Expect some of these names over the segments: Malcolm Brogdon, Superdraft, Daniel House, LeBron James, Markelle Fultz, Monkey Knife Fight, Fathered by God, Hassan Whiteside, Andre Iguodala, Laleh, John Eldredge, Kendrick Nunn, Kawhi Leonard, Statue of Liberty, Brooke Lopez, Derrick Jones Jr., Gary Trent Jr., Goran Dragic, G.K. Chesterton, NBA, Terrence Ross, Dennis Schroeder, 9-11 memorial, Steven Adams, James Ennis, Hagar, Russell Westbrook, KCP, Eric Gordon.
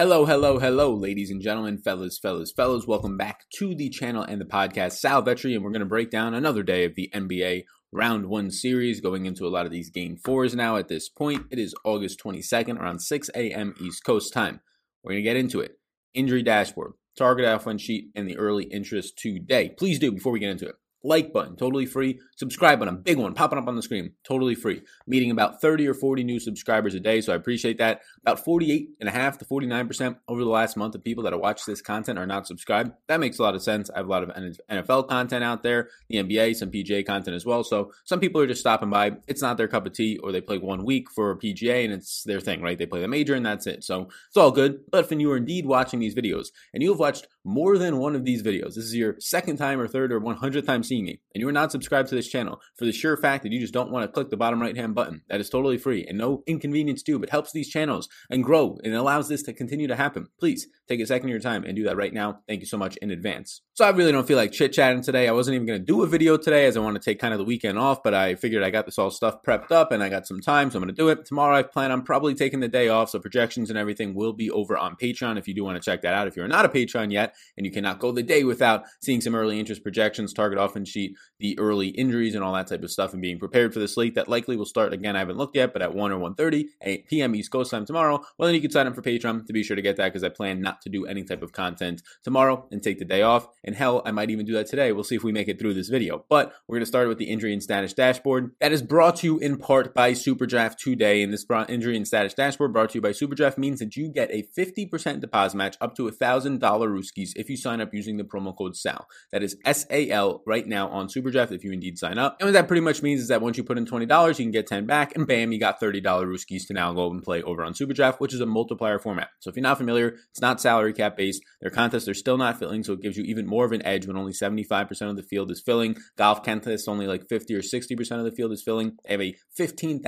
Hello, hello, hello, ladies and gentlemen, fellas. Welcome back to the channel and the podcast. Sal Vetri, and we're going to break down another day of the NBA Round 1 series, going into a lot of these Game 4s now at this point. It is August 22nd, around 6 a.m. East Coast time. We're going to get into it. Injury dashboard, target offense sheet, and the early interest today. Please do, before we get into it, like button, totally free. Subscribe button, big one, popping up on the screen, totally free. Meeting about 30 or 40 new subscribers a day, so I appreciate that. About 48.5 to 49% over the last month of people that have watched this content are not subscribed. That makes a lot of sense. I have a lot of NFL content out there, the NBA, some PGA content as well. So some people are just stopping by. It's not their cup of tea, or they play 1 week for a PGA and it's their thing, right? They play the major and that's it. So it's all good. But if you are indeed watching these videos and you have watched more than one of these videos, this is your second time or third or 100th time seeing me, and you are not subscribed to this channel, for the sure fact that you just don't want to click the bottom right hand button. That is totally free and no inconvenience due, but helps these channels and grow and allows this to continue to happen. Please take a second of your time and do that right now. Thank you so much in advance. So I really don't feel like chit-chatting today. I wasn't even going to do a video today as I want to take kind of the weekend off, but I figured I got this all stuff prepped up and I got some time, so I'm going to do it. Tomorrow I plan on probably taking the day off, so projections and everything will be over on Patreon if you do want to check that out. If you're not a Patreon yet and you cannot go the day without seeing some early interest projections, target offense sheet, the early injuries and all that type of stuff, and being prepared for the slate that likely will start, again, I haven't looked yet, but at 1 or 1:30 p.m. East Coast time tomorrow, well, then you can sign up for Patreon to be sure to get that, because I plan not to do any type of content tomorrow and take the day off. And hell, I might even do that today. We'll see if we make it through this video. But we're going to start with the injury and status dashboard. That is brought to you in part by Superdraft today. And this injury and status dashboard brought to you by Superdraft means that you get a 50% deposit match up to $1,000 Rooskies if you sign up using the promo code SAL. That is SAL right now on Superdraft if you indeed sign up. And what that pretty much means is that once you put in $20, you can get 10 back, and bam, you got $30 Rooskies to now go and play over on Superdraft, which is a multiplier format. So if you're not familiar, it's not salary cap based. Their contests are still not filling, so it gives you even more of an edge when only 75% of the field is filling. Golf contests, only like 50 or 60% of the field is filling. They have a $15,000,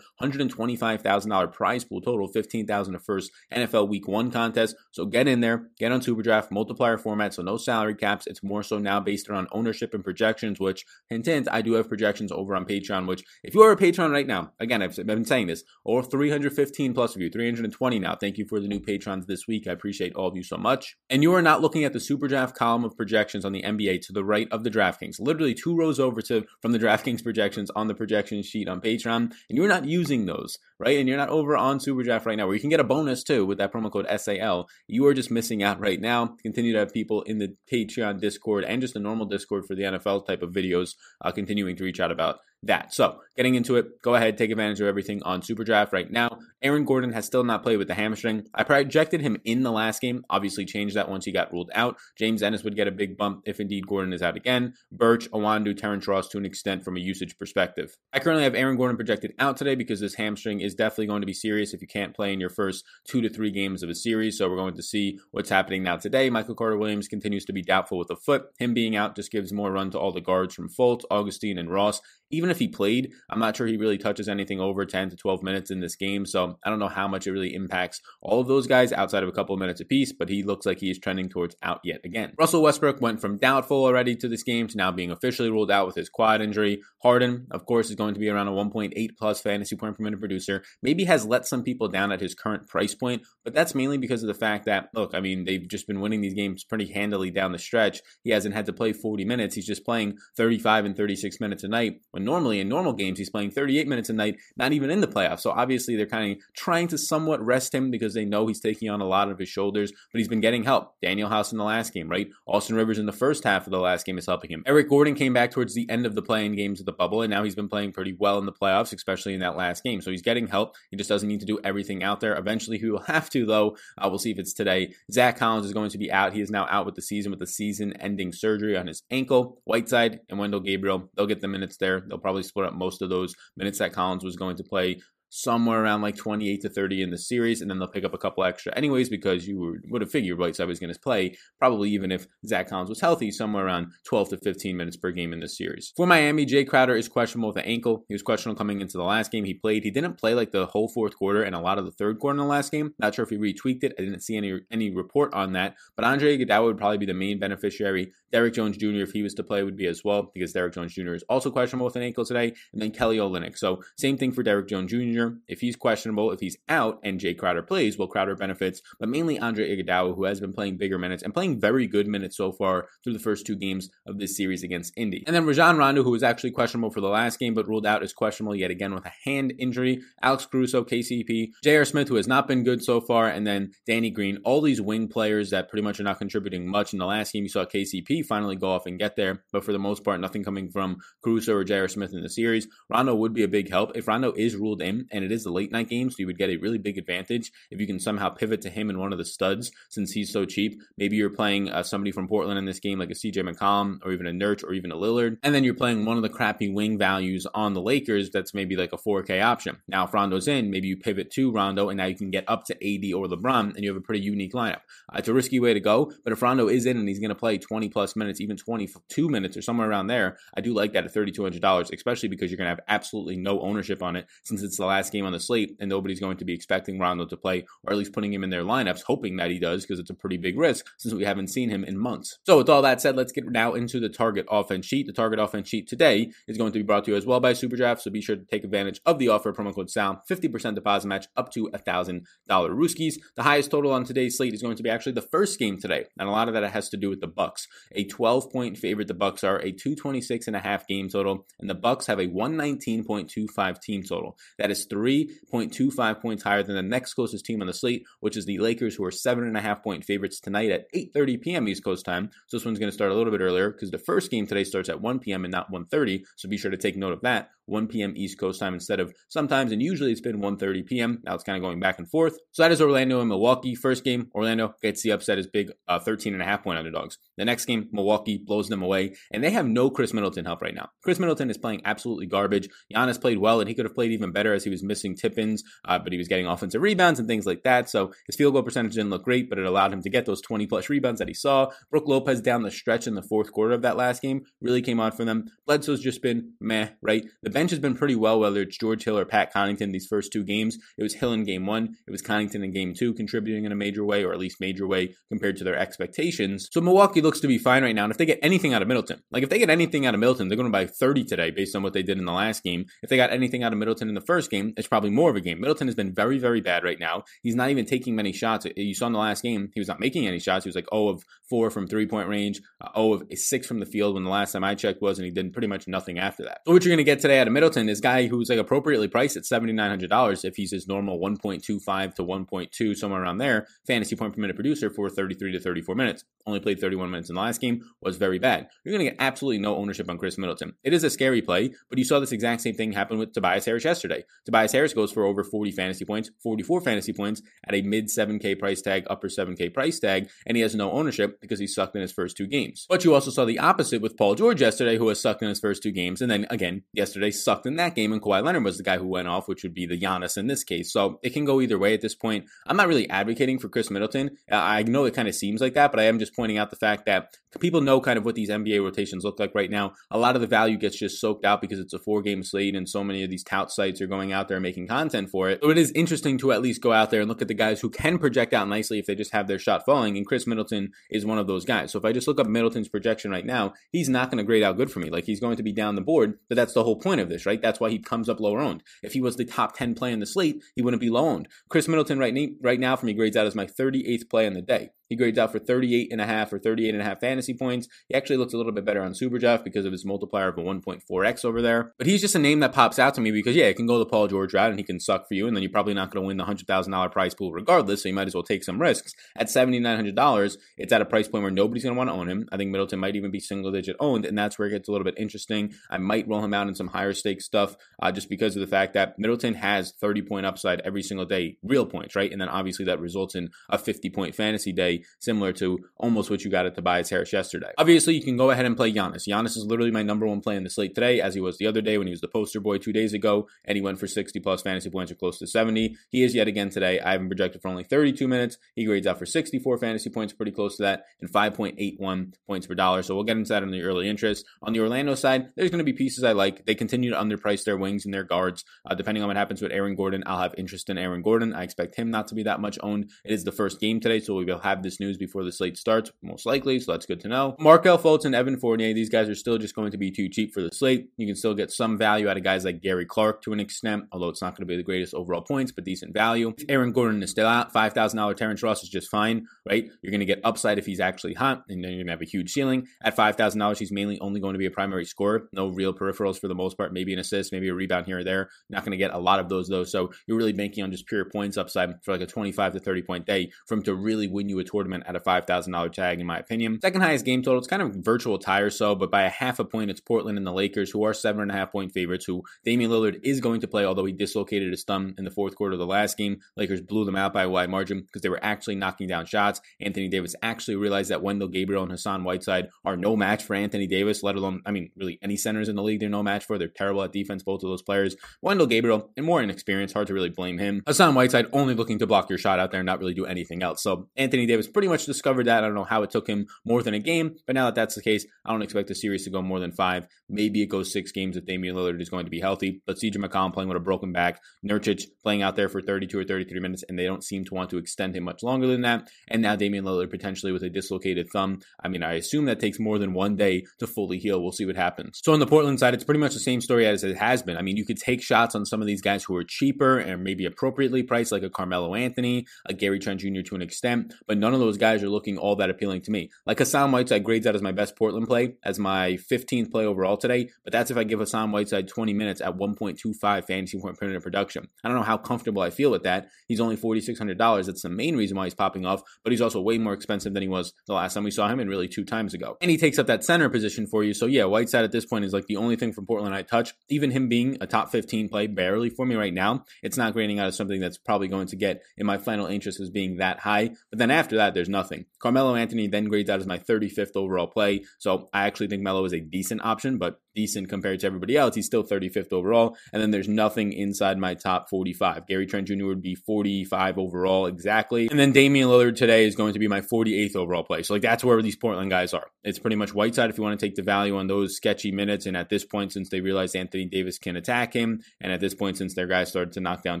$125,000 prize pool total, $15,000 of first NFL Week 1 contest. So get in there, get on Superdraft, multiplier format, so no salary caps. It's more so now based on ownership and projections, which, hint, hint, I do have projections over on Patreon, which if you are a Patreon right now, again, I've been saying this, over 315 plus of you, 320 now. Thank you for the new Patrons this week. I appreciate all of you so much. And you are not looking at the Superdraft column of projections on the NBA to the right of the DraftKings, literally two rows over from the DraftKings projections on the projection sheet on Patreon, and you're not using those, right? And you're not over on Superdraft right now, where you can get a bonus too with that promo code SAL. You are just missing out right now. Continue to have people in the Patreon Discord and just the normal Discord for the NFL type of videos continuing to reach out about that. So getting into it, go ahead, take advantage of everything on Superdraft right now. Aaron Gordon has still not played with the hamstring. I projected him in the last game, obviously changed that once he got ruled out. James Ennis would get a big bump if indeed Gordon is out again. Birch, Owandu, Terrence Ross to an extent from a usage perspective. I currently have Aaron Gordon projected out today because this hamstring is definitely going to be serious if you can't play in your first 2 to 3 games of a series. So we're going to see what's happening now today. Michael Carter-Williams continues to be doubtful with a foot. Him being out just gives more run to all the guards from Fultz, Augustine, and Ross. Even if he played, I'm not sure he really touches anything over 10 to 12 minutes in this game, so I don't know how much it really impacts all of those guys outside of a couple of minutes apiece, but he looks like he is trending towards out yet again. Russell Westbrook went from doubtful already to this game to now being officially ruled out with his quad injury. Harden, of course, is going to be around a 1.8 plus fantasy point per minute producer. Maybe has let some people down at his current price point, but that's mainly because of the fact that, look, I mean, they've just been winning these games pretty handily down the stretch. He hasn't had to play 40 minutes. He's just playing 35 and 36 minutes a night, when normally in normal games he's playing 38 minutes a night, not even in the playoffs. So obviously they're kind of trying to somewhat rest him because they know he's taking on a lot of his shoulders, but he's been getting help. Daniel House in the last game, right? Austin Rivers in the first half of the last game is helping him. Eric Gordon came back towards the end of the play-in games of the bubble, and now he's been playing pretty well in the playoffs, especially in that last game. So he's getting help. He just doesn't need to do everything out there. Eventually he will have to, though. We'll see if it's today. Zach Collins is going to be out. He is now out with the season with a season-ending surgery on his ankle. Whiteside and Wendell Gabriel, they'll get the minutes there. They'll probably split up most of those minutes that Collins was going to play, somewhere around like 28 to 30 in the series, and then they'll pick up a couple extra anyways, because you would have figured Whiteside was going to play, probably even if Zach Collins was healthy, somewhere around 12 to 15 minutes per game in this series. For Miami, Jay Crowder is questionable with an ankle. He was questionable coming into the last game he played. He didn't play like the whole fourth quarter and a lot of the third quarter in the last game. Not sure if he retweaked it. I didn't see any report on that, but Andre Iguodala would probably be the main beneficiary. Derek Jones Jr., if he was to play, would be as well, because Derek Jones Jr. is also questionable with an ankle today, and then Kelly Olynyk. So same thing for Derek Jones Jr., Jr. If he's questionable, if he's out and Jay Crowder plays, well, Crowder benefits, but mainly Andre Iguodala, who has been playing bigger minutes and playing very good minutes so far through the first two games of this series against Indy. And then Rajan Rondo, who was actually questionable for the last game, but ruled out as questionable yet again with a hand injury. Alex Caruso, KCP, J.R. Smith, who has not been good so far, and then Danny Green, all these wing players that pretty much are not contributing much. In the last game, you saw KCP finally go off and get there, but for the most part, nothing coming from Caruso or J.R. Smith in the series. Rondo would be a big help. If Rondo is ruled in, and it is the late night game, so you would get a really big advantage if you can somehow pivot to him and one of the studs, since he's so cheap. Maybe you're playing somebody from Portland in this game, like a CJ McCollum, or even a Nurkic, or even a Lillard, and then you're playing one of the crappy wing values on the Lakers that's maybe like a 4K option. Now, if Rondo's in, maybe you pivot to Rondo, and now you can get up to AD or LeBron, and you have a pretty unique lineup. It's a risky way to go, but if Rondo is in and he's going to play 20 plus minutes, even 22 minutes or somewhere around there, I do like that at $3,200, especially because you're going to have absolutely no ownership on it since it's the last game on the slate and nobody's going to be expecting Rondo to play, or at least putting him in their lineups, hoping that he does, because it's a pretty big risk since we haven't seen him in months. So with all that said, let's get now into the target offense sheet. The target offense sheet today is going to be brought to you as well by Superdraft, so be sure to take advantage of the offer. Promo code SOUND, 50% deposit match up to $1,000 Rooskies. The highest total on today's slate is going to be actually the first game today, and a lot of that has to do with the Bucks. A 12-point favorite, the Bucks are a 226.5 game total, and the Bucks have a 119.25 team total. That is 3.25 points higher than the next closest team on the slate, which is the Lakers, who are 7.5 point favorites tonight at 8:30 p.m. East Coast time. So this one's going to start a little bit earlier because the first game today starts at 1 p.m. and not 1:30. So be sure to take note of that. 1 p.m. East Coast time instead of sometimes, and usually it's been 1:30 p.m. Now it's kind of going back and forth. So that is Orlando and Milwaukee. First game, Orlando gets the upset as big 13.5 point underdogs. The next game, Milwaukee blows them away, and they have no Chris Middleton help right now. Chris Middleton is playing absolutely garbage. Giannis played well, and he could have played even better as he was missing tip-ins, but he was getting offensive rebounds and things like that. So his field goal percentage didn't look great, but it allowed him to get those 20-plus rebounds that he saw. Brooke Lopez down the stretch in the fourth quarter of that last game really came on for them. Bledsoe's just been meh, right? The bench has been pretty well, whether it's George Hill or Pat Connaughton these first two games. It was Hill in game one. It was Connaughton in game two, contributing in a major way, or at least major way compared to their expectations. So Milwaukee looks to be fine right now. And if they get anything out of Middleton, they're going to buy 30 today based on what they did in the last game. If they got anything out of Middleton in the first game, it's probably more of a game. Middleton has been very, very bad right now. He's not even taking many shots. You saw in the last game, he was not making any shots. He was like 0 of 4 from three-point range, 0 of 6 from the field when the last time I checked was, and he did pretty much nothing after that. So what you're going to get today out of Middleton is a guy who's like appropriately priced at $7,900 if he's his normal 1.25 to 1.2, somewhere around there, fantasy point per minute producer for 33 to 34 minutes. Only played 31 minutes in the last game, was very bad. You're going to get absolutely no ownership on Chris Middleton. It is a scary play, but you saw this exact same thing happen with Tobias Harris yesterday. Tobias Harris goes for over 40 fantasy points, 44 fantasy points at a mid 7K price tag, upper 7K price tag, and he has no ownership because he sucked in his first two games. But you also saw the opposite with Paul George yesterday, who has sucked in his first two games, and then again, yesterday sucked in that game, and Kawhi Leonard was the guy who went off, which would be the Giannis in this case. So it can go either way at this point. I'm not really advocating for Chris Middleton. I know it kind of seems like that, but I am just pointing out the fact that people know kind of what these NBA rotations look like right now. A lot of the value gets just soaked out because it's a four-game slate, and so many of these tout sites are going out there and making content for it. So it is interesting to at least go out there and look at the guys who can project out nicely if they just have their shot falling, and Chris Middleton is one of those guys. So if I just look up Middleton's projection right now, he's not going to grade out good for me. Like, he's going to be down the board, but that's the whole point of this, right? That's why he comes up lower owned. If he was the top 10 play in the slate, he wouldn't be low owned. Chris Middleton right now for me grades out as my 38th play on the day. He grades out for 38.5 or 38.5 fantasy points. He actually looks a little bit better on Superdraft because of his multiplier of a 1.4x over there. But he's just a name that pops out to me because, yeah, it can go the Paul George route and he can suck for you, and then you're probably not going to win the $100,000 prize pool regardless, so you might as well take some risks. At $7,900, it's at a price point where nobody's going to want to own him. I think Middleton might even be single-digit owned, and that's where it gets a little bit interesting. I might roll him out in some higher-stakes stuff just because of the fact that Middleton has 30-point upside every single day, real points, right? And then obviously that results in a 50-point fantasy day, similar to almost what you got at Tobias Harris yesterday. Obviously, you can go ahead and play Giannis. Giannis is literally my number one play in the slate today, as he was the other day when he was the poster boy 2 days ago, and he went for 60-plus fantasy points or close to 70. He is yet again today. I have him projected for only 32 minutes. He grades out for 64 fantasy points, pretty close to that, and 5.81 points per dollar. So we'll get into that in the early interest. On the Orlando side, there's going to be pieces I like. They continue to underprice their wings and their guards. Depending on what happens with Aaron Gordon, I'll have interest in Aaron Gordon. I expect him not to be that much owned. It is the first game today, so we will have this this news before the slate starts, most likely, so that's good to know. Markelle Fultz and Evan Fournier, these guys are still just going to be too cheap for the slate. You can still get some value out of guys like Gary Clark to an extent, although it's not going to be the greatest overall points, but decent value. If Aaron Gordon is still out, $5,000 Terrence Ross is just fine, right? You're going to get upside if he's actually hot, and then you're going to have a huge ceiling. At $5,000, he's mainly only going to be a primary scorer. No real peripherals for the most part, maybe an assist, maybe a rebound here or there. Not going to get a lot of those, though, so you're really banking on just pure points upside for like a 25 to 30 point day for him to really win you a tournament at a $5,000 tag, in my opinion. Second highest game total, it's kind of virtual tie or so, but by a half a point, it's Portland and the Lakers, who are 7.5 point favorites, who Damian Lillard is going to play, although he dislocated his thumb in the fourth quarter of the last game. Lakers blew them out by a wide margin because they were actually knocking down shots. Anthony Davis actually realized that Wendell Gabriel and Hassan Whiteside are no match for Anthony Davis, let alone, I mean, really any centers in the league they're no match for. They're terrible at defense, both of those players. Wendell Gabriel, and more inexperienced, hard to really blame him. Hassan Whiteside only looking to block your shot out there and not really do anything else. So Anthony Davis pretty much discovered that. I don't know how it took him more than a game, but now that that's the case, I don't expect the series to go more than five. Maybe it goes six games if Damian Lillard is going to be healthy, but CJ McCollum playing with a broken back, Nurkic playing out there for 32 or 33 minutes, and they don't seem to want to extend him much longer than that. And now Damian Lillard potentially with a dislocated thumb. I mean, I assume that takes more than one day to fully heal. We'll see what happens. So on the Portland side, it's pretty much the same story as it has been. I mean, you could take shots on some of these guys who are cheaper and maybe appropriately priced, like a Carmelo Anthony, a Gary Trent Jr. to an extent, but none of those guys are looking all that appealing to me. Like Hassan Whiteside grades out as my best Portland play, as my 15th play overall today, but that's if I give Hassan Whiteside 20 minutes at 1.25 fantasy point per minute production. I don't know how comfortable I feel with that. He's only $4,600. That's the main reason why he's popping off, but he's also way more expensive than he was the last time we saw him, and really two times ago. And he takes up that center position for you. So yeah, Whiteside at this point is like the only thing from Portland I touch. Even him being a top 15 play barely for me right now, it's not grading out as something that's probably going to get in my final interest as being that high. But then after that, there's nothing. Carmelo Anthony then grades out as my 35th overall play. So I actually think Melo is a decent option, but decent compared to everybody else, he's still 35th overall. And then there's nothing inside my top 45. Gary Trent Jr. would be 45 overall exactly. And then Damian Lillard today is going to be my 48th overall play. So like that's where these Portland guys are. It's pretty much Whiteside if you want to take the value on those sketchy minutes. And at this point, since they realize Anthony Davis can attack him, and at this point, since their guys started to knock down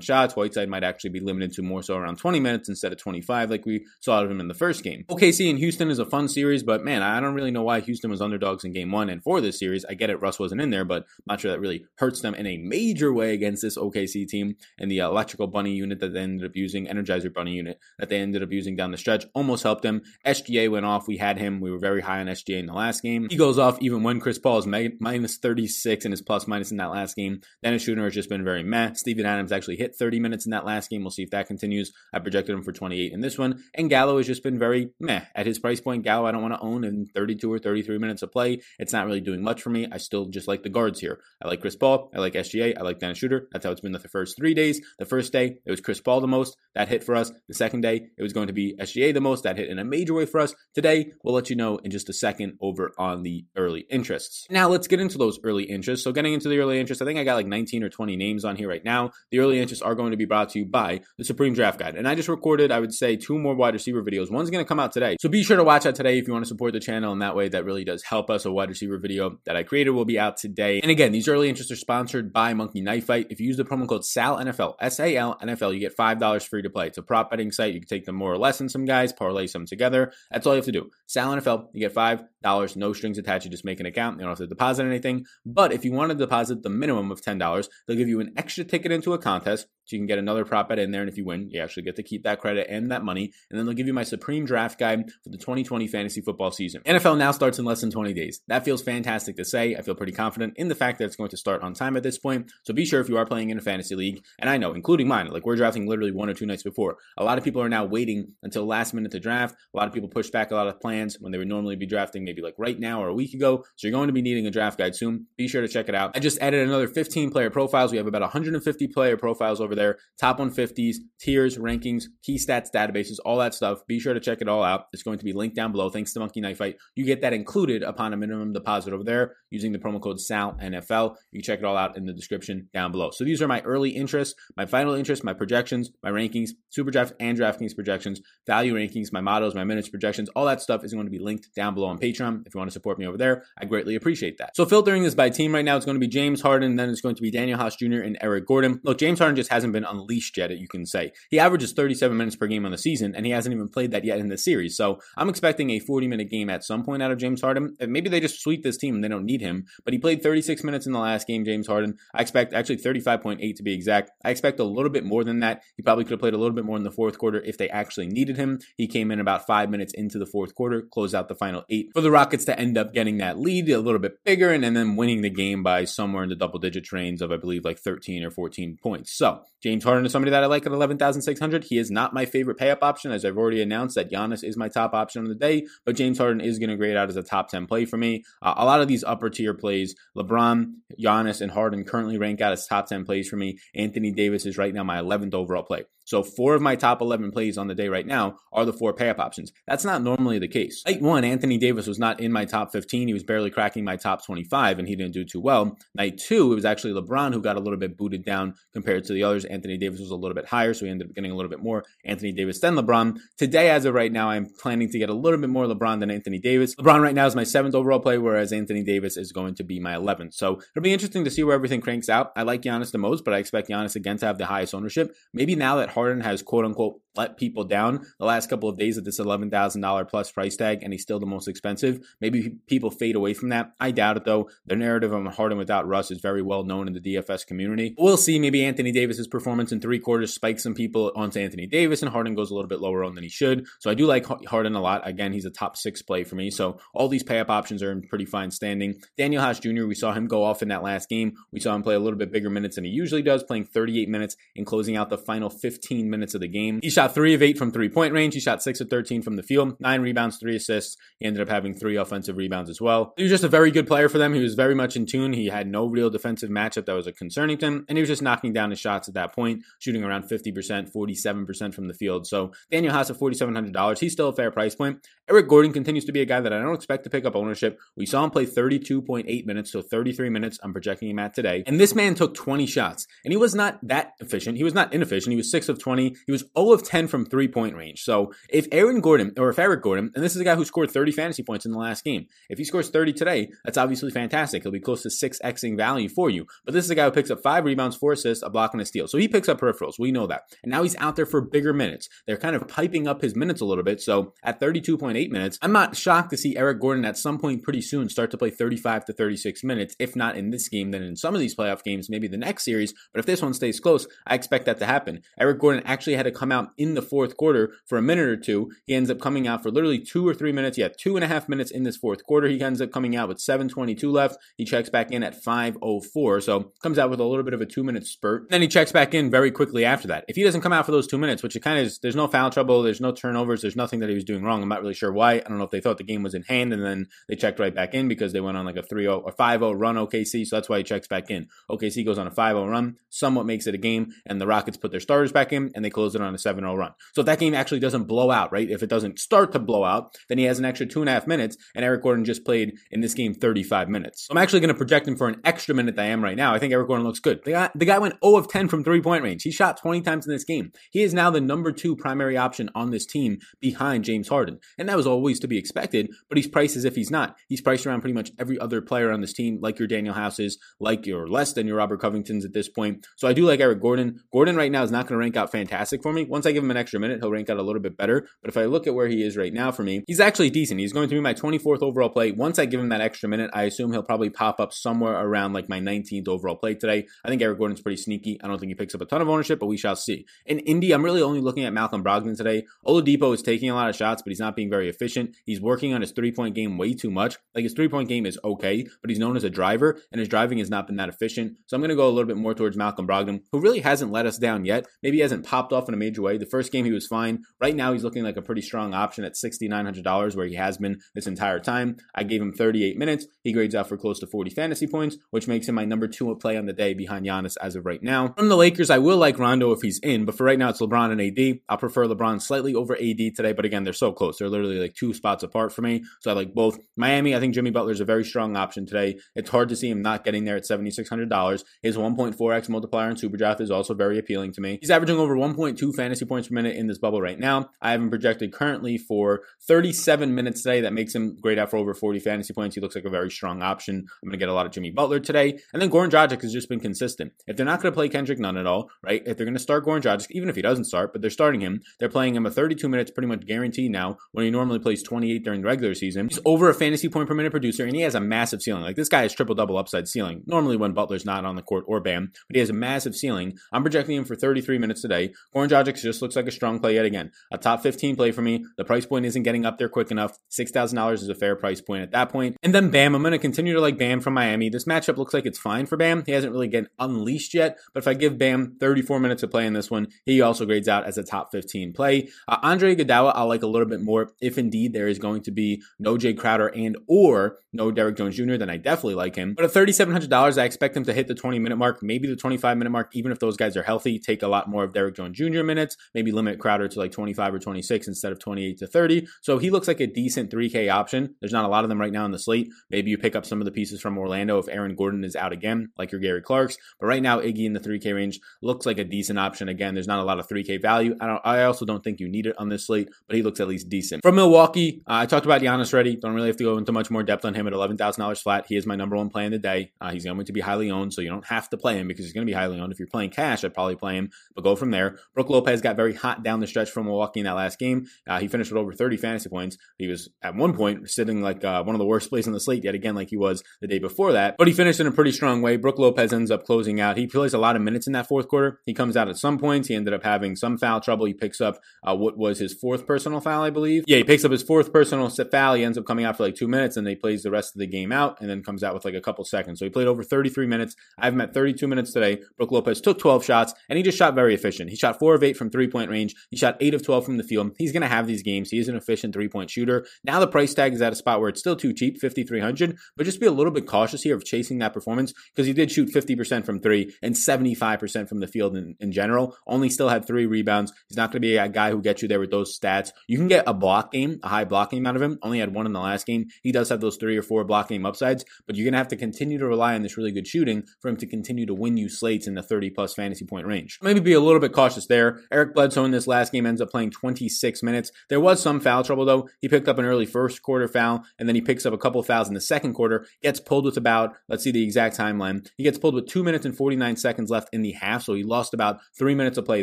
shots, Whiteside might actually be limited to more so around 20 minutes instead of 25 like we saw out of him in the first game. OKC and Houston is a fun series, but man, I don't really know why Houston was underdogs in game one and for this series. I get it, Russ wasn't in there, but I'm not sure that really hurts them in a major way against this OKC team and the electrical bunny unit that they ended up using, Energizer bunny unit that they ended up using down the stretch, almost helped them. SGA went off. We had him. We were very high on SGA in the last game. He goes off even when Chris Paul is minus 36 and his plus minus in that last game. Dennis Schroeder has just been very meh. Steven Adams actually hit 30 minutes in that last game. We'll see if that continues. I projected him for 28 in this one. And Gallo has just been very meh. At his price point, Gallo I don't want to own in 32 or 33 minutes of play. It's not really doing much for me. I still just like the guards here. I like Chris Paul. I like SGA. I like Dennis Schroeder. That's how it's been the first 3 days. The first day, it was Chris Paul the most. That hit for us. The second day, it was going to be SGA the most. That hit in a major way for us. Today, we'll let you know in just a second over on the early interests. Now, let's get into those early interests. So getting into the early interests, I think I got like 19 or 20 names on here right now. The early interests are going to be brought to you by the Supreme Draft Guide. And I just recorded, I would say, two more wide receiver videos. One's going to come out today. So be sure to watch that today if you want to support the channel. And that way, that really does help us. A wide receiver video that I created will be out today. And again, these early interests are sponsored by Monkey Knife Fight. If you use the promo code SALNFL, S-A-L-N-F-L, you get $5 free to play. It's a prop betting site. You can take them more or less in some guys, parlay some together. That's all you have to do. SALNFL, you get $5, no strings attached. You just make an account. You don't have to deposit anything. But if you want to deposit the minimum of $10, they'll give you an extra ticket into a contest. So you can get another prop bet in there. And if you win, you actually get to keep that credit and that money. And then they'll give you my Supreme Draft Guide for the 2020 fantasy football season. NFL now starts in less than 20 days. That feels fantastic to say. I feel pretty confident in the fact that it's going to start on time at this point. So be sure if you are playing in a fantasy league, and I know, including mine, like we're drafting literally one or two nights before. A lot of people are now waiting until last minute to draft. A lot of people push back a lot of plans when they would normally be drafting maybe like right now or a week ago. So you're going to be needing a draft guide soon. Be sure to check it out. I just added another 15 player profiles. We have about 150 player profiles over there. Top 150s, tiers, rankings, key stats, databases, all that stuff. Be sure to check it all out. It's going to be linked down below. Thanks to Monkey Knife Fight. You get that included upon a minimum deposit over there using the promo code SALNFL. You can check it all out in the description down below. So these are my early interests, my final interests, my projections, my rankings, Superdraft and DraftKings projections, value rankings, my models, my minutes projections, all that stuff is going to be linked down below on Patreon. If you want to support me over there, I greatly appreciate that. So filtering this by team right now, it's going to be James Harden, and then it's going to be Daniel House Jr. and Eric Gordon. Look, James Harden just hasn't been unleashed yet, you can say. He averages 37 minutes per game on the season, and he hasn't even played that yet in the series. series. So I'm expecting a 40-minute game at some point out of James Harden. Maybe they just sweep this team and they don't need him, but he played 36 minutes in the last game, James Harden. I expect actually 35.8 to be exact. I expect a little bit more than that. He probably could have played a little bit more in the fourth quarter if they actually needed him. He came in about 5 minutes into the fourth quarter, closed out the final 8 for the Rockets to end up getting that lead a little bit bigger and then winning the game by somewhere in the double-digit range of, I believe, like 13 or 14 points. So James Harden is somebody that I like at 11,600. He is not my favorite pay-up option, as I've already announced that Giannis is my top option of the day, but James Harden is going to grade out as a top 10 play for me. A lot of these upper-tier plays, LeBron, Giannis, and Harden currently rank out as top 10 plays for me. Anthony Davis is right now my 11th overall play. So 4 of my top 11 plays on the day right now are the 4 pay-up options. That's not normally the case. Night 1, Anthony Davis was not in my top 15. He was barely cracking my top 25, and he didn't do too well. Night 2, it was actually LeBron who got a little bit booted down compared to the others. Anthony Davis was a little bit higher, so he ended up getting a little bit more Anthony Davis than LeBron. Today, as of right now, I'm planning to get a little bit more LeBron than Anthony Davis. LeBron right now is my 7th overall play, whereas Anthony Davis is going to be my 11th. So it'll be interesting to see where everything cranks out. I like Giannis the most, but I expect Giannis again to have the highest ownership. Maybe now that Harden has quote-unquote let people down the last couple of days at this $11,000 plus price tag, and he's still the most expensive, maybe people fade away from that. I doubt it, though. The narrative on Harden without Russ is very well known in the DFS community. We'll see. Maybe Anthony Davis's performance in three quarters spikes some people onto Anthony Davis, and Harden goes a little bit lower on than he should. So I do like Harden a lot. Again, he's a top 6 play for me. So all these pay-up options are in pretty fine standing. Daniel House Jr., we saw him go off in that last game. We saw him play a little bit bigger minutes than he usually does, playing 38 minutes and closing out the final 15 minutes of the game. He shot 3 of 8 from three-point range. He shot 6 of 13 from the field, 9 rebounds, 3 assists. He ended up having 3 offensive rebounds as well. He was just a very good player for them. He was very much in tune. He had no real defensive matchup that was a concerning to him, and he was just knocking down his shots at that point, shooting around 50%, 47% from the field. So Daniel House at $4,700, he's still a fair price point. Eric Gordon continues to be a guy that I don't expect to pick up ownership. We saw him play 32.8 minutes, so 33 minutes I'm projecting him at today. And this man took 20 shots, and he was not that efficient. He was not inefficient. He was 6 of 20. He was 0 of 10 from three-point range. So if Eric Gordon, and this is a guy who scored 30 fantasy points in the last game, if he scores 30 today, that's obviously fantastic. He'll be close to 6xing value for you. But this is a guy who picks up 5 rebounds, 4 assists, a block, and a steal. So he picks up peripherals. We know that. And now he's out there for bigger minutes. They're kind of piping up his minutes a little bit. So at 32.8 minutes, I'm not shocked to see Eric Gordon at some point pretty soon start to play 35 to 36 minutes, if not in this game, then in some of these playoff games, maybe the next series. But if this one stays close, I expect that to happen. Eric Gordon actually had to come out in the fourth quarter for a minute or two. He ends up coming out for literally 2 or 3 minutes. He had 2.5 minutes in this fourth quarter. He ends up coming out with 7:22 left. He checks back in at 5:04. So comes out with a little bit of a 2-minute spurt. Then he checks back in very quickly after that. If he doesn't come out for those 2 minutes, which it kind of is, there's no foul trouble, there's no turnovers, there's nothing that he was doing wrong. I'm not really sure why. I don't know if they thought the game was in hand and then they checked right back in because they went on like a 3-0 or 5-0 run OKC. So that's why he checks back in. OKC goes on a 5-0 run, somewhat makes it a game, and the Rockets put their starters back in and they close it on a 7-0 run. So if that game actually doesn't blow out, right? If it doesn't start to blow out, then he has an extra 2.5 minutes, and Eric Gordon just played in this game 35 minutes. So I'm actually going to project him for an extra minute than I am right now. I think Eric Gordon looks good. The guy went 0 of 10 from three-point range. He shot 20 times in this game. He is now the number 2 primary option on this team behind James Harden. And that was always to be expected, but he's priced as if he's not. He's priced around pretty much every other player on this team, like your Daniel Houses, like your less than your Robert Covingtons at this point. So I do like Eric Gordon. Gordon right now is not going to rank out fantastic for me. Once I give him an extra minute, he'll rank out a little bit better. But if I look at where he is right now for me, he's actually decent. He's going to be my 24th overall play. Once I give him that extra minute, I assume he'll probably pop up somewhere around like my 19th overall play today. I think Eric Gordon's pretty sneaky. I don't think he picks up a ton of ownership, but we shall see. In Indy, I'm really only looking at Malcolm Brogdon today. Oladipo is taking a lot of shots, but he's not being very efficient. He's working on his three-point game way too much. Like his three-point game is okay, but he's known as a driver, and his driving has not been that efficient. So I'm going to go a little bit more towards Malcolm Brogdon, who really hasn't let us down yet. Maybe he hasn't popped off in a major way. The first game he was fine. Right now he's looking like a pretty strong option at $6,900, where he has been this entire time. I gave him 38 minutes. He grades out for close to 40 fantasy points, which makes him my number 2 play on the day behind Giannis as of right now. From the Lakers, I will like Rondo if he's in, but for right now it's LeBron and AD. I prefer LeBron slightly over AD today, but again, they're so close. They're literally like 2 spots apart for me, so I like both. Miami, I think Jimmy Butler is a very strong option today. It's hard to see him not getting there at $7,600. His 1.4x multiplier in Superdraft is also very appealing to me. He's averaging over 1.2 fantasy points per minute in this bubble right now. I have him projected currently for 37 minutes today. That makes him grade out for over 40 fantasy points. He looks like a very strong option. I'm going to get a lot of Jimmy Butler today. And then Goran Dragic has just been consistent. If they're not going to play Kendrick Nunn at all, right? If they're going to start Goran Dragic, even if he doesn't start, but they're starting him, they're playing him a 32 minutes pretty much minute guaranteed now when he normally plays 28 during the regular season. He's over a fantasy point per minute producer, and he has a massive ceiling. Like, this guy has triple-double upside ceiling, normally when Butler's not on the court or Bam, but he has a massive ceiling. I'm projecting him for 33 minutes today. Goran Dragic just looks like a strong play yet again. A top 15 play for me. The price point isn't getting up there quick enough. $6,000 is a fair price point at that point. And then Bam, I'm going to continue to like Bam from Miami. This matchup looks like it's fine for Bam. He hasn't really gotten unleashed yet, but if I give Bam 34 minutes of play in this one, he also grades out as a top 15 play. Andre Iguodala, I'll like a little bit more. If indeed there is going to be no Jay Crowder and or no Derrick Jones Jr., then I definitely like him. But at $3,700, I expect him to hit the 20-minute mark, maybe the 25-minute mark, even if those guys are healthy. Take a lot more of Derrick Jones Jr. minutes, maybe limit Crowder to like 25 or 26 instead of 28 to 30. So he looks like a decent 3K option. There's not a lot of them right now in the slate. Maybe you pick up some of the pieces from Orlando if Aaron Gordon is out again, like your Gary Clark's. But right now, Iggy in the 3K range looks like a decent option. Again, there's not a lot of 3K value. I also don't think you need it on this slate, but he looks at least decent. From Milwaukee, I talked about Giannis already. Don't really have to go into much more depth on him at $11,000 flat. He is my number one play in the day. He's going to be highly owned, so you don't have to play him because he's going to be highly owned. If you're playing cash, I'd probably play him, but go from there. Brooke Lopez got very hot down the stretch from Milwaukee in that last game. He finished with over 30 fantasy points. He was at one point sitting like one of the worst plays on the slate yet again, like he was the day before that, but he finished in a pretty strong way. Brooke Lopez ends up closing out. He plays a lot of minutes in that fourth quarter. He comes out at some points. He ended up having some foul trouble. He picks up what was his fourth personal foul, I believe. Yeah, he picks up his fourth personal foul. He ends up coming out for like 2 minutes, and he plays the rest of the game out and then comes out with like a couple seconds. So he played over 33 minutes. I have him at 32 minutes today. Brooke Lopez took 12 shots, and he just shot very efficient. He shot 4 of 8 from three-point range. He shot 8 of 12 from the field. He's going to have these games. He is an efficient three-point shooter. Now the price tag is at a spot where it's still too cheap, $5,300, but just be a little bit cautious here of chasing that performance because he did shoot 50% from three and 75% from the field in general. Only still had 3 rebounds. He's not going to be a guy who gets you there with those stats. You can get a block game, a high block game out of him. Only had 1 in the last game. He does have those 3 or 4 block game upsides, but you're going to have to continue to rely on this really good shooting for him to continue to win you slates in the 30-plus fantasy point range. Maybe be a little bit cautious there. Eric Bledsoe in this last game ends up playing 26 minutes. There was some foul trouble, though. He picked up an early first quarter foul, and then he picks up a couple fouls in the second quarter, gets pulled with about, let's see the exact timeline. He gets pulled with 2 minutes and 49 seconds left in the half, so he lost about 3 minutes of play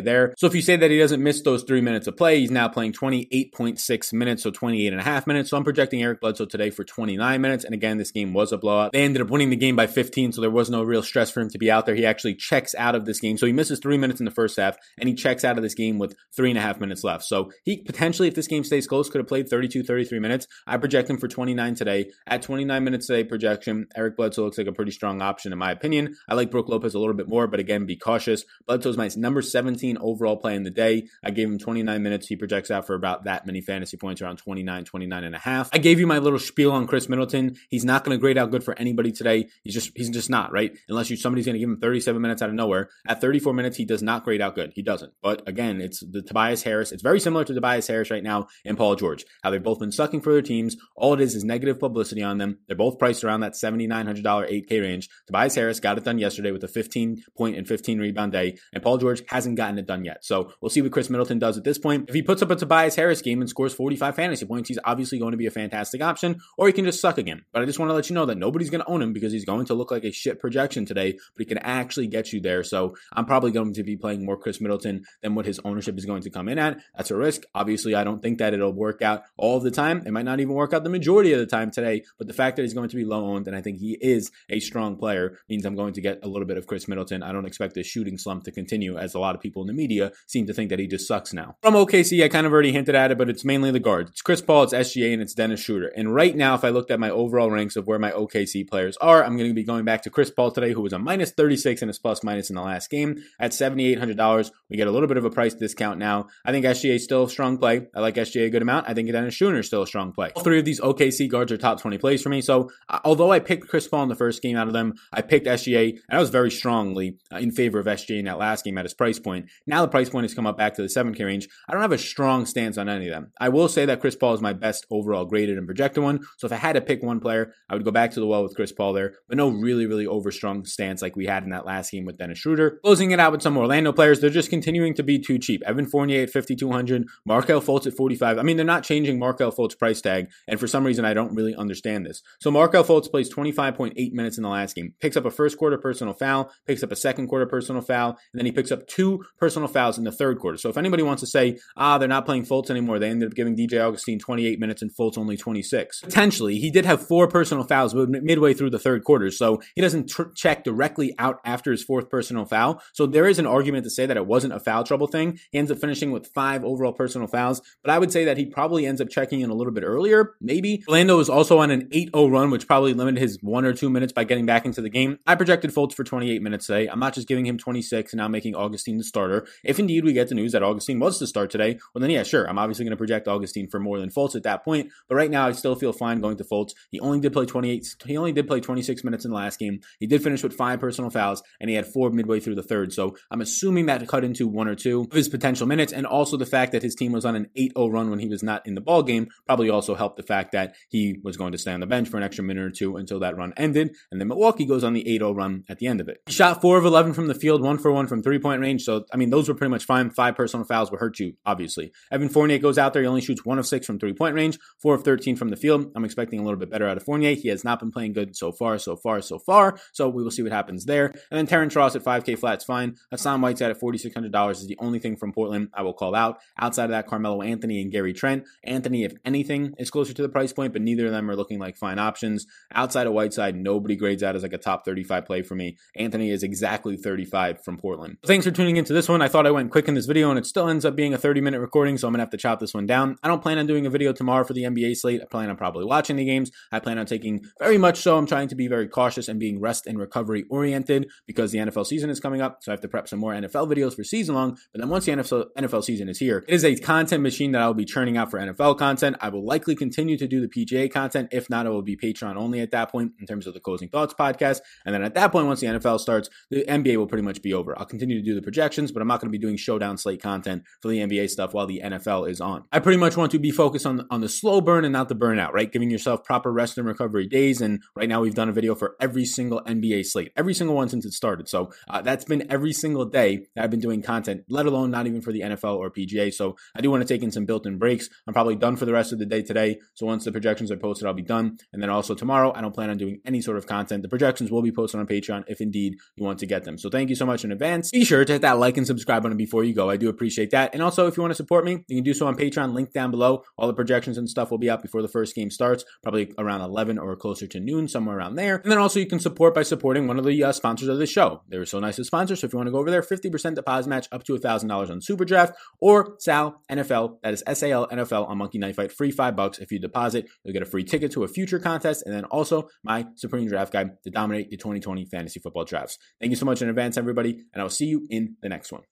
there. So if you say that he doesn't miss those 3 minutes of play, he's now playing 28.6 minutes, so 28 and a half minutes. So I'm projecting Eric Bledsoe today for 29 minutes, and again, this game was a blowout. They ended up winning the game by 15, so there was no real stress for him to be out there. He actually checks out of this game, so he misses 3 minutes in the first half, and he checks out of this game with 3.5 minutes left. So he potentially, if this game stays close, could have played 32, 33 minutes. I project him for 29 today. At 29 minutes today projection, Eric Bledsoe looks like a pretty strong option in my opinion. I like Brooke Lopez a little bit more, but again, be cautious. Bledsoe's my number 17 overall play in the day. I gave him 29 minutes. He projects out for about that many fantasy points, around 29, 29 and a half. I gave you my little spiel on Chris Middleton. He's not going to grade out good for anybody today. He's just not, right? Unless somebody's going to give him 37 minutes out of nowhere. At 34 minutes, he does not grade out good. He doesn't. But again, it's the Tobias Harris. It's very similar to Tobias Harris right now and Paul George, how they've both been sucking for their teams. All it is negative publicity on them. They're both priced around that $7,900 8K range. Tobias Harris got it done yesterday with a 15-point and 15-rebound day, and Paul George hasn't gotten it done yet. So we'll see what Chris Middleton does at this point. If he puts up a Tobias Harris game and scores 45 fantasy points, he's obviously going to be a fantastic option, or he can just suck again. But I just want to let you know that nobody's going to own him because he's going to look like a shit projection today, but he can actually get you there. So I'm probably going to be playing more Chris Middleton than what his ownership is going to come in at. That's a risk. Obviously, I don't think that it'll work out all the time. It might not even work out the majority of the time today, but the fact that he's going to be low owned, and I think he is a strong player, means I'm going to get a little bit of Chris Middleton. I don't expect this shooting slump to continue, as a lot of people in the media seem to think that he just sucks now. From OKC, I kind of already hinted at it, but it's mainly the guards. It's Chris Paul, it's SGA, and it's Dennis Schroeder. And right now, if I looked at my overall ranks of where my OKC players are, I'm going to be going back to Chris Paul today, who was a minus 36 and his plus minus in the last game at $7,800. We get a little bit of a price discount now. I think SGA is still a strong play. I like SGA a good amount. I think Dennis Schroeder is still a strong play. All 3 of these OKC guards are top 20 plays for me. So although I picked Chris Paul in the first game out of them, I picked SGA, and I was very strongly in favor of SGA in that last game at his price point. Now the price point has come up back to the 7K range. I don't have a strong stance on any of them. I will say that Chris Paul is my best overall graded and projected one. So if I had to pick one player, I would go back to the well with Chris Paul there, but no really overstrong stance like we had in that last game with Dennis Schroeder. Closing it out with some Orlando players, they're just continuing to be too cheap. Evan Fournier at $5,200, Markelle Fultz at $45. I mean, they're not changing Markelle Fultz price tag, and for some reason, I don't really understand this. So Markelle Fultz plays 25.8 minutes in the last game, picks up a first quarter personal foul, picks up a second quarter personal foul, and then he picks up 2 personal fouls in the third quarter. So if anybody wants to say, they're not playing Fultz anymore. They ended up giving DJ Augustine 28 minutes and Fultz only 26. Potentially, he did have 4 personal fouls midway through the third quarter, so he doesn't check directly out after his 4th personal foul. So there is an argument to say that it wasn't a foul trouble thing. He ends up finishing with 5 overall personal fouls, but I would say that he probably ends up checking in a little bit earlier, maybe. Orlando was also on an 8-0 run, which probably limited his 1 or 2 minutes by getting back into the game. I projected Fultz for 28 minutes today. I'm not just giving him 26 and now making Augustine the starter. If indeed we get the news that Augustine was to start today, well then yeah, sure, I'm obviously going to project Augustine for more than Fultz at that point, but right now I still feel fine going to Fultz. He only did play 26 minutes in the last game. He did finish with 5 personal fouls, and he had 4 midway through the third, so I'm assuming that cut into 1 or 2 of his potential minutes, and also the fact that his team was on an 8-0 run when he was not in the ball game probably also helped the fact that he was going to stay on the bench for an extra minute or 2 until that run ended, and then Milwaukee goes on the 8-0 run at the end of it. He shot 4 of 11 from the field, 1 for 1 from three-point range, so I mean, those were pretty much fine. 5 personal fouls would hurt you, obviously. Evan Fournier goes out there. He only shoots 1 of 6 from three-point range, 4 of 13 from the field. I'm expecting a little bit better out of Fournier. He has not been playing good so far, so we will see what happens there. And then Terrence Ross at $5K flat is fine. Hassan Whiteside at $4,600 is the only thing from Portland I will call out. Outside of that, Carmelo Anthony and Gary Trent. Anthony, if anything, is closer to the price point, but neither of them are looking like fine options. Outside of Whiteside, nobody grades out as like a top 35 play for me. Anthony is exactly 35 from Portland. Thanks for tuning into this one. I thought I went quick in this video, and it still ends up being a 30-minute recording, so I'm going to have to chop this one down. I don't plan on doing a video tomorrow for the NBA slate. I plan on probably watching the games. I plan on taking very much so. I'm trying to be very cautious and being rest and recovery oriented because the NFL season is coming up, so I have to prep some more NFL videos for season long. But then once the NFL season is here, it is a content machine that I will be churning out for NFL content. I will likely continue to do the PGA content. If not, it will be Patreon only at that point in terms of the Closing Thoughts podcast. And then at that point, once the NFL starts, the NBA will pretty much be over. I'll continue to do the projections, but I'm not going to be doing showdown slate content for the NBA stuff while the NFL is on. I pretty much want to be focused on the slow burn and not the burnout, right? Giving yourself proper rest and recovery days. And right now we've done a video for every single NBA slate, every single one since it started. So that's been every single day that I've been doing content, let alone not even for the NFL or PGA. So I do want to take in some built-in breaks. I'm probably done for the rest of the day today. So once the projections are posted, I'll be done. And then also tomorrow, I don't plan on doing any sort of content. The projections will be posted on Patreon if indeed you want to get them. So thank you so much in advance. Be sure to hit that like and subscribe button before you go. I do appreciate that. And also, if you want to support me, you can do so on Patreon, link down below. All the projections and stuff will be up before the first game starts, probably around 11 or closer to noon, somewhere around there. And then also you can support by supporting one of the sponsors of the show. They were so nice to sponsor. So if you want to go over there, 50% deposit match up to $1,000 on Superdraft or Sal NFL. That is SAL NFL on Monkey Knife Fight. Free $5. If you deposit, you'll get a free ticket to a future contest. And then also my Supreme Draft Guide to dominate your 2020 fantasy football drafts. Thank you so much in advance, everybody. And I'll see you in the next one.